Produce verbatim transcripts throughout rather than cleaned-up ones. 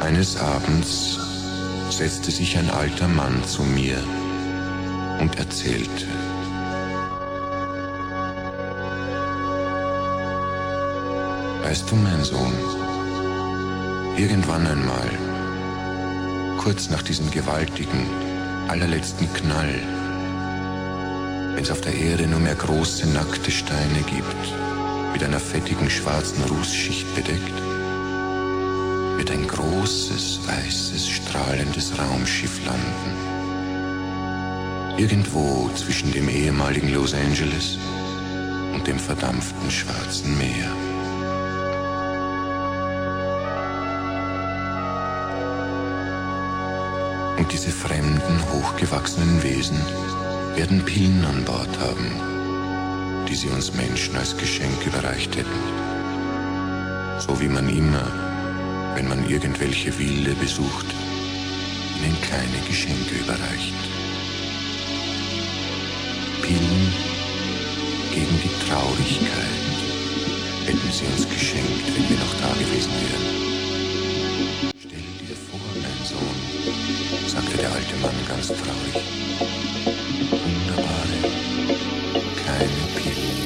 Eines Abends setzte sich ein alter Mann zu mir und erzählte. Weißt du, mein Sohn, irgendwann einmal, kurz nach diesem gewaltigen, allerletzten Knall, wenn es auf der Erde nur mehr große, nackte Steine gibt, mit einer fettigen, schwarzen Rußschicht bedeckt, wird ein großes, weißes, strahlendes Raumschiff landen. Irgendwo zwischen dem ehemaligen Los Angeles und dem verdampften Schwarzen Meer. Und diese fremden, hochgewachsenen Wesen werden Pillen an Bord haben, die sie uns Menschen als Geschenk überreicht hätten. So wie man immer, wenn man irgendwelche Wilde besucht, ihnen kleine Geschenke überreicht. Pillen gegen die Traurigkeit hätten sie uns geschenkt, wenn wir noch da gewesen wären. Stell dir vor, mein Sohn, sagte der alte Mann ganz traurig. Wunderbare, kleine Pillen.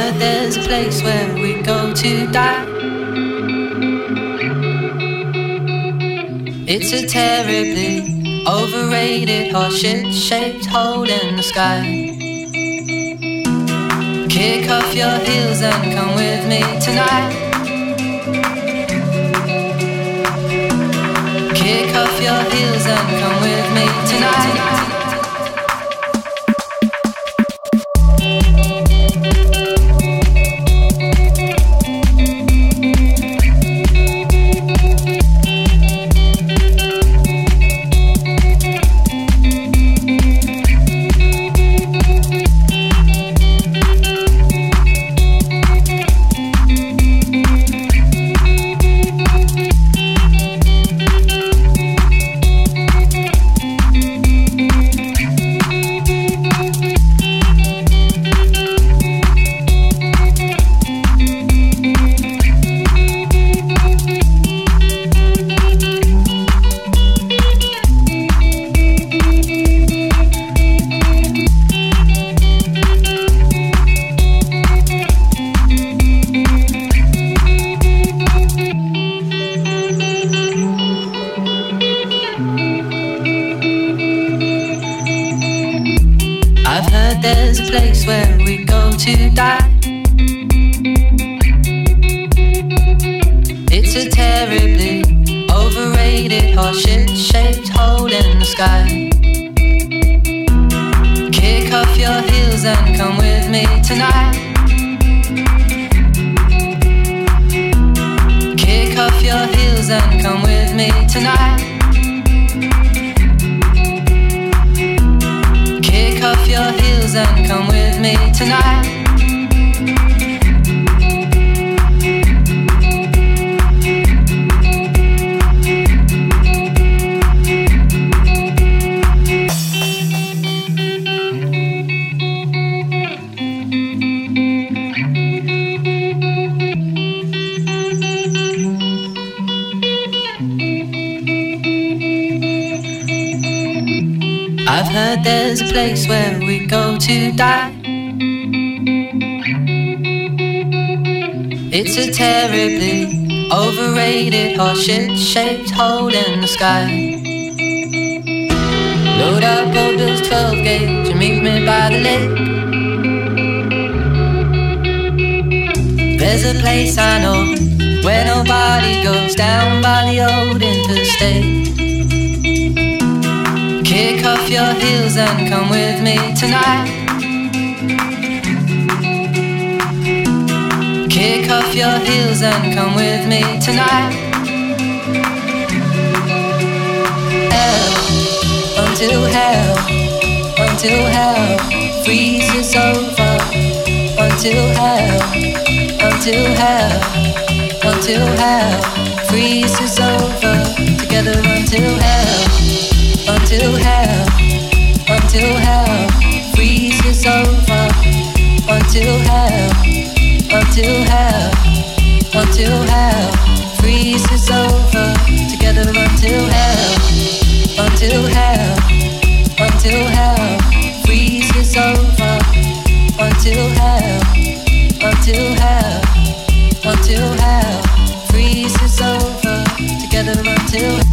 heard there's a place where we go to die. It's a terribly overrated horseshit-shaped hole in the sky. Kick off your heels and come with me tonight. Kick off your heels and come with me tonight. There's a place where we go to die. It's a terribly overrated horseshit-shaped hole in the sky. Load up old Bill's twelve gauge and meet me by the lake. There's a place I know where nobody goes down by the old interstate. Kick off your heels and come with me tonight. Kick off your heels and come with me tonight. Hell, until hell, until hell freezes over. Until hell, until hell, until hell freezes over. Together until hell. Until hell, until hell freezes over. Until hell, until hell, until hell freezes over. Together until hell, until hell, until hell freezes over. Until hell, until hell, until hell freezes over. Together until hell.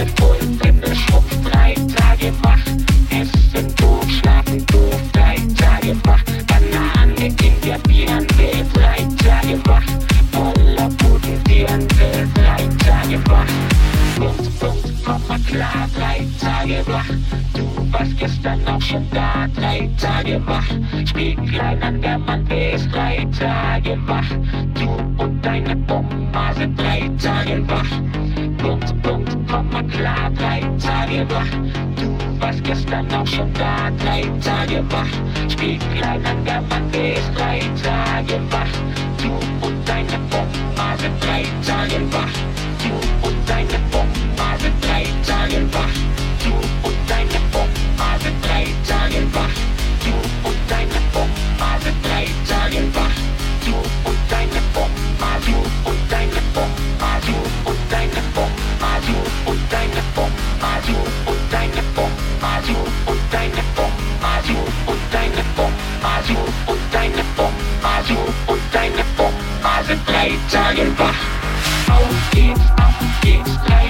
Abend voll, wenn es um drei Tage macht. Essen doof, schlafen doof, drei Tage wach. Banane in der Birne, drei Tage wach. Voller Boden, Birne, drei Tage wach. Punkt, Punkt, Komma, klar, drei Tage wach. Du warst gestern auch schon da, drei Tage wach. Spielt klein an der Mann, wer ist drei Tage wach? Du und deine Bomber sind drei Tage wach. Punkt, Punkt, Komma, klar, drei Tage wach. Du warst gestern auch schon da, drei Tage wach. Spielt klein an der Mann, wer ist drei Tage wach? Du und deine Bomber sind drei Tage wach. Du und deine Bomber sind drei Tage wach. Du und deine Bomber sind drei Tage wach. Du und deine Bomber sind drei Tage wach. Du und deine Bomber, du und deine Bomber, du und deine Bomber, du und deine Bomber, du und deine Bomber, du und deine Bomber, du und deine Bomber, du und deine Bomber, du und deine Bomber sind drei Tage wach. Auf geht's, auf geht's, drei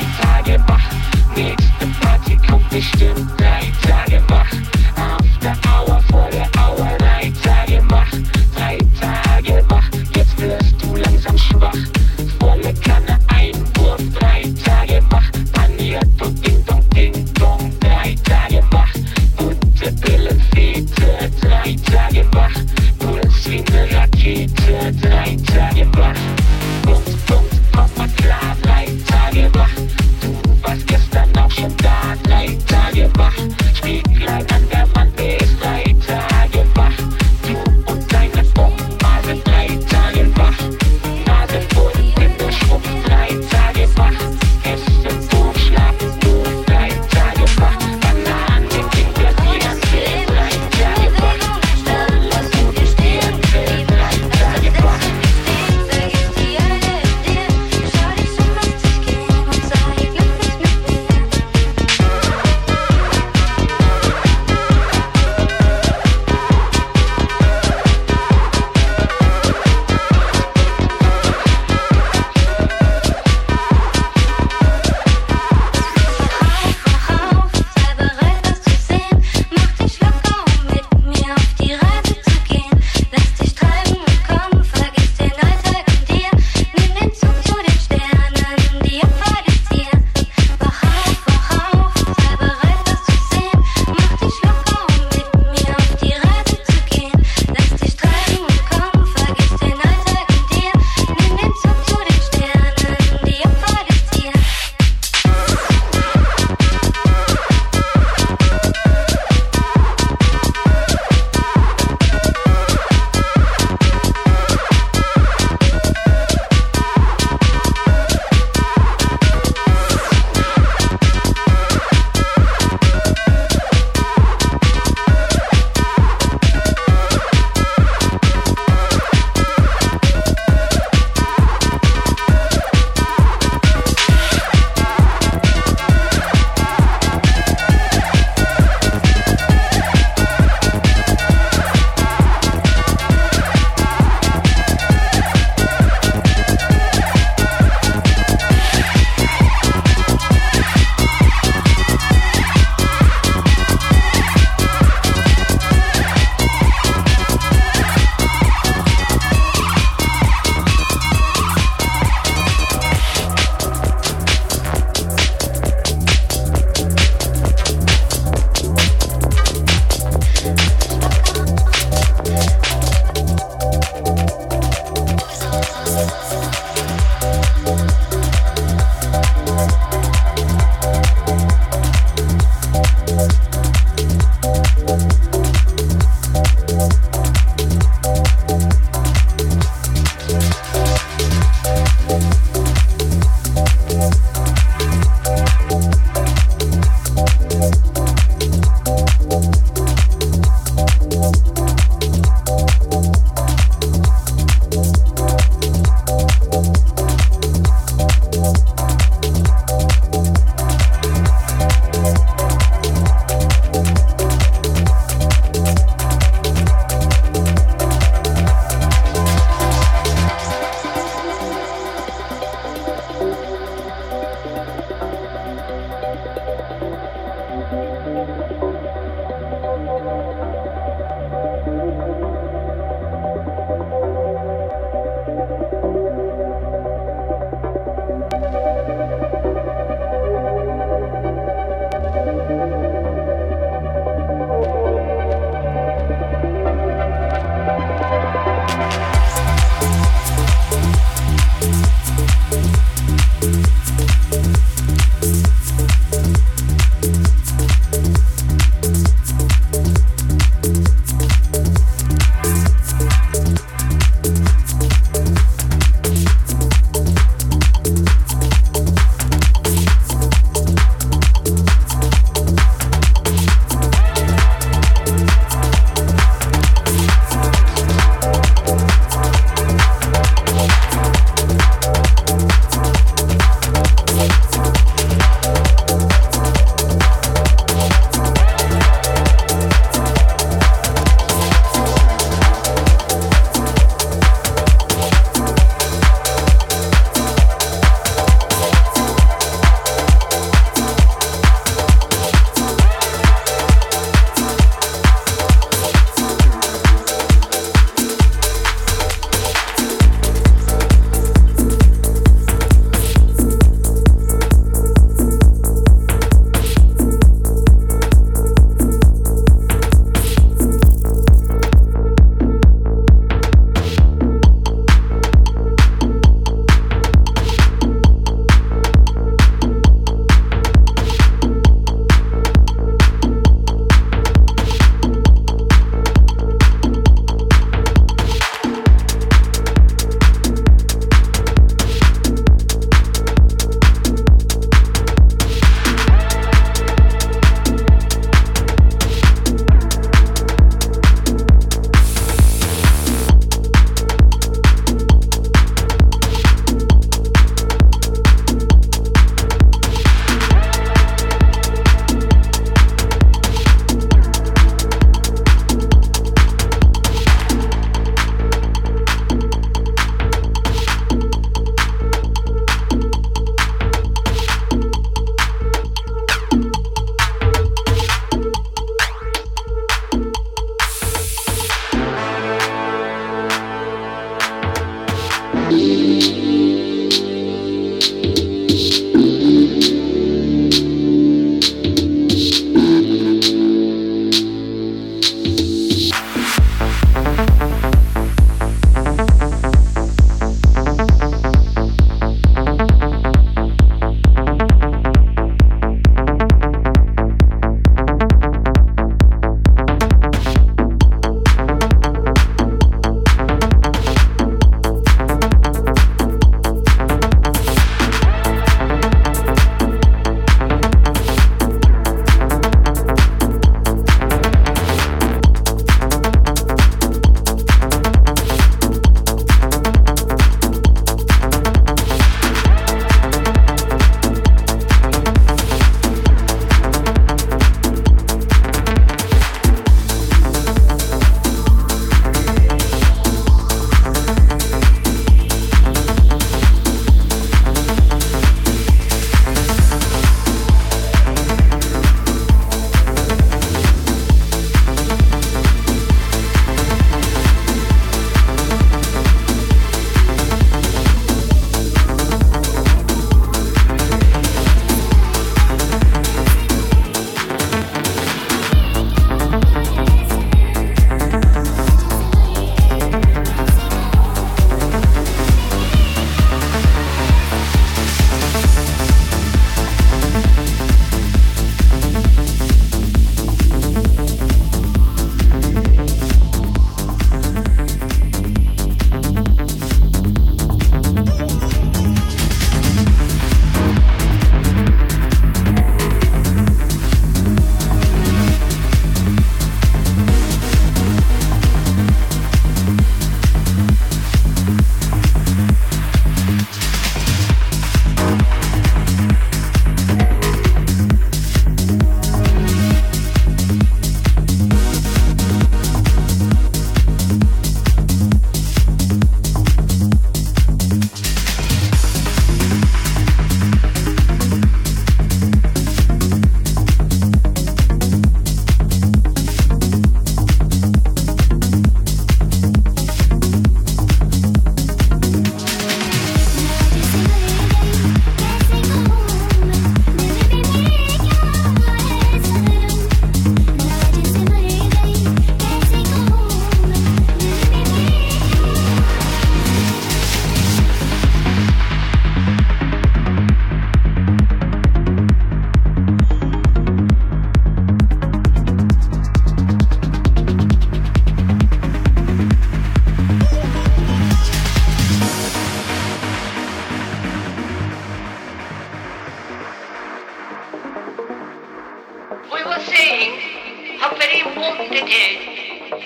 very important detail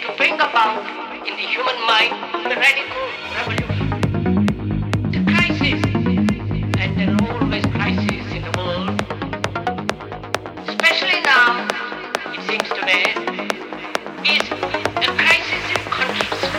to bring about in the human mind the radical revolution. The crisis, and there are always crises in the world, especially now, it seems to me, is a crisis in consciousness.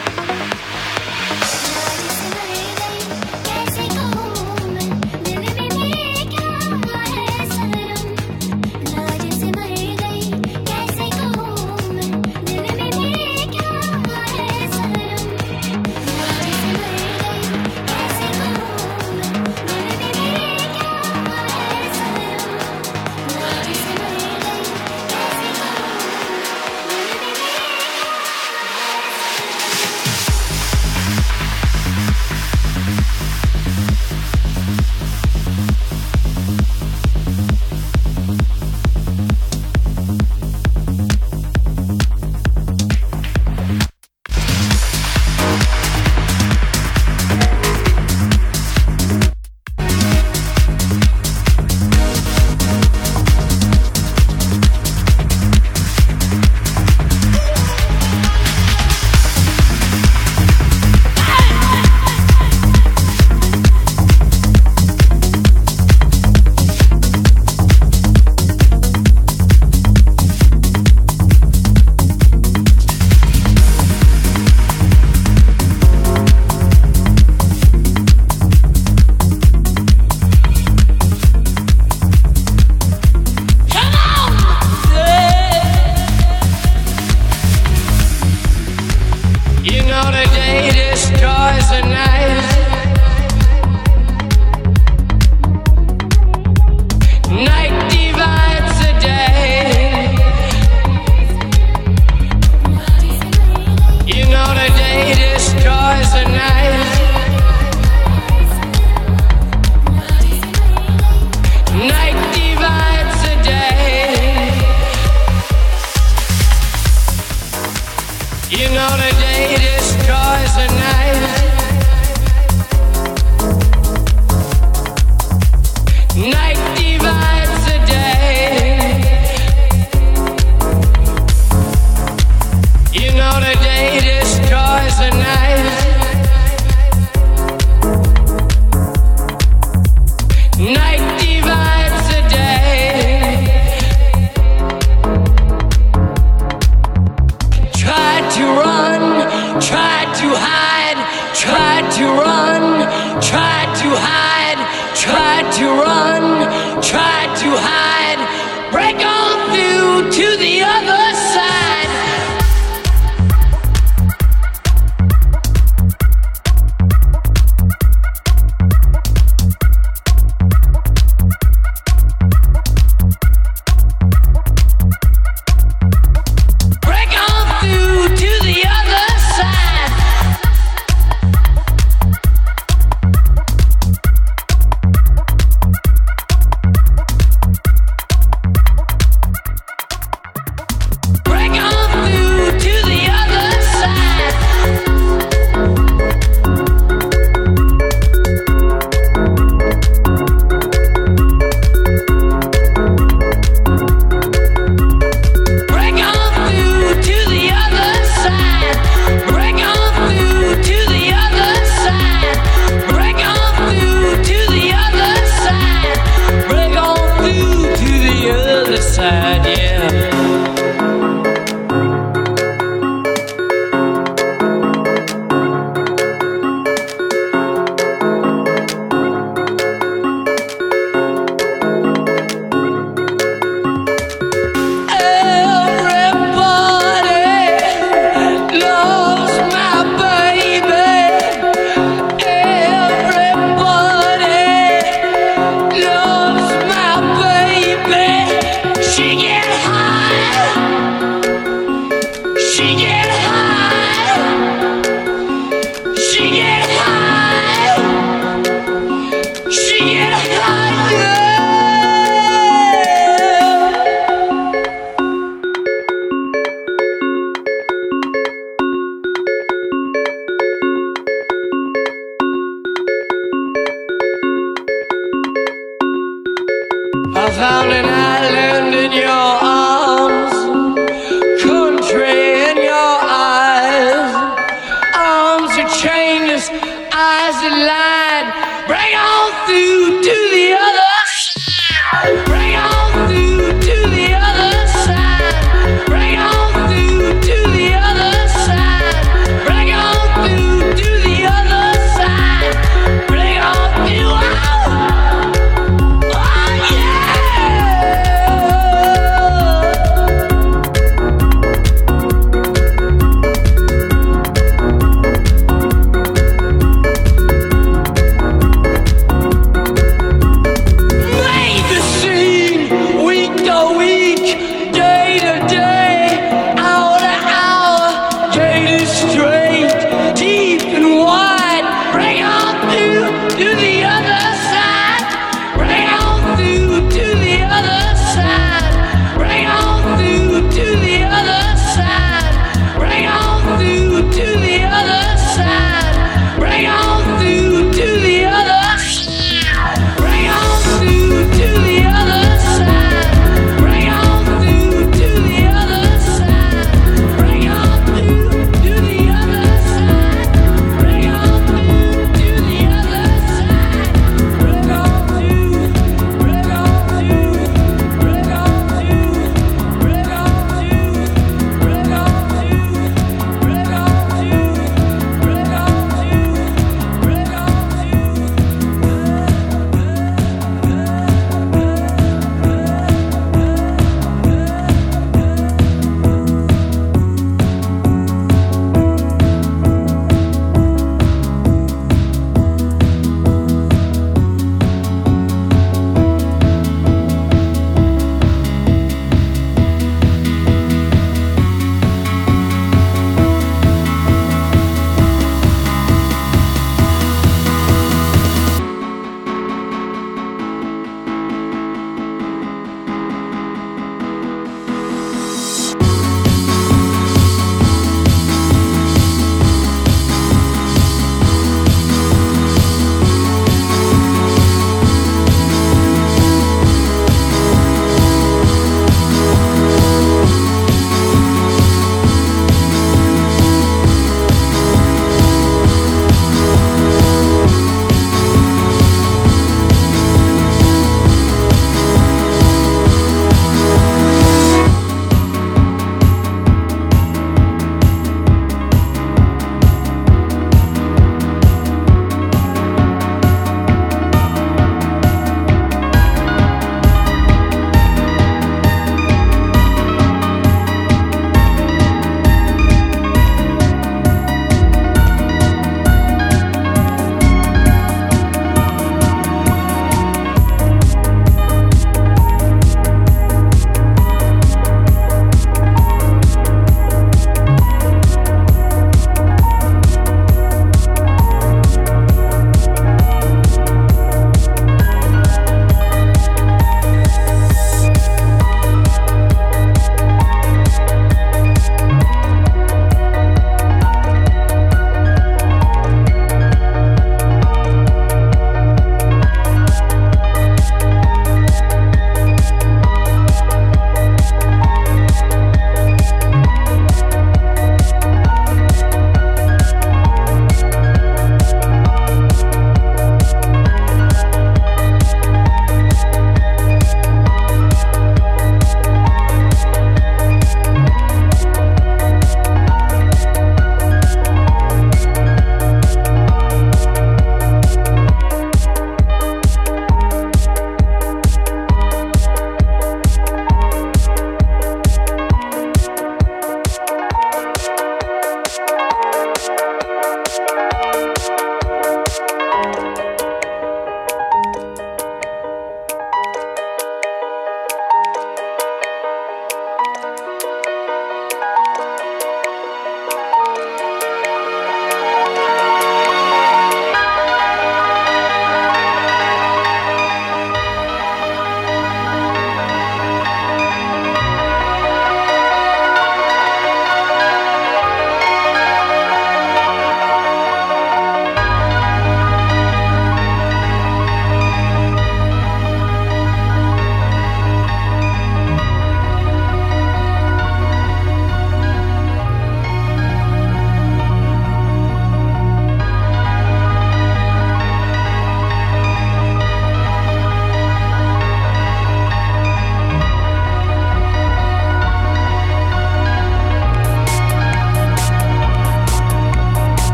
I found an island in your arms. Cool.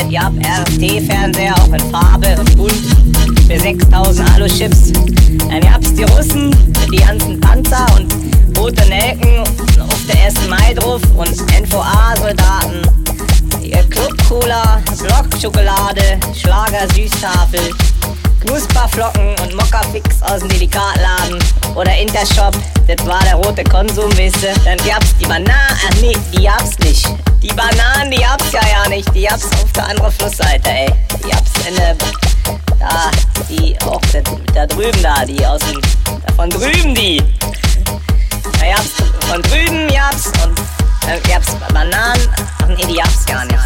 Widget, J A B, R F T-Fernseher, auch in Farbe und für sechstausend Alu-Chips. Dann gab's die Russen, die ganzen Panzer und rote Nelken auf der ersten Mai drauf und N V A-Soldaten, Club-Cola, Block-Schokolade, Schlager-Süßtafel, Knusperflocken und Mokka-Fix aus dem Delikatladen oder Intershop, das war der rote Konsum, wisst ihr. Dann gab's die Bananen, ach nee, die gab's nicht. Die Bananen, die gab's ja ja nicht, die gab's auf der anderen Flussseite, ey. Die gab's in der, da, die, auch da, da drüben da, die aus dem, da von drüben die. Da gab's von drüben, gab's und dann gab's Bananen, ach nee, die gab's ja nicht.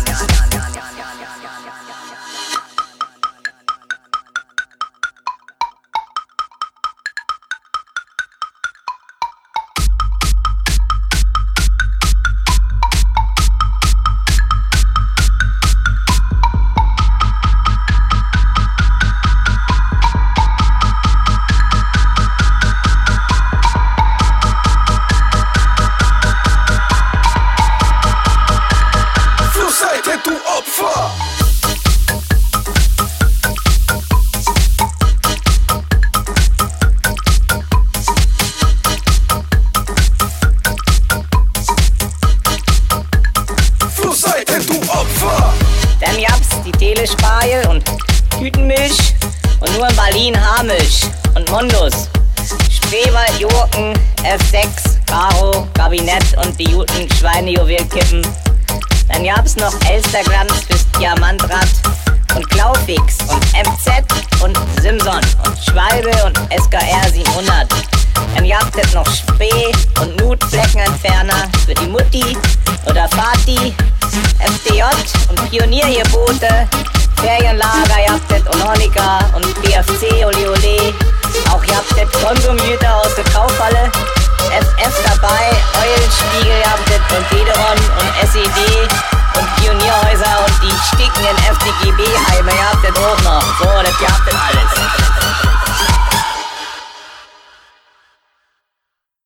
Mondos, Spreewald, Jurken, F sechs, Karo, Kabinett und die guten Schweinejuwelkippen. Dann gab's noch Elsterglanz fürs Diamantrad und Klaufix und M Z und Simson und Schwalbe und S K R siebenhundert. Dann gab's jetzt noch Spree und Nutfleckenentferner für die Mutti oder Vati, F D J und Pioniergebote, Ferienlager, Jabtet und Honica und B F C, Ole Ole. Auch Jabtet Konsumgüter aus der Kaufhalle, F F dabei, Eulenspiel,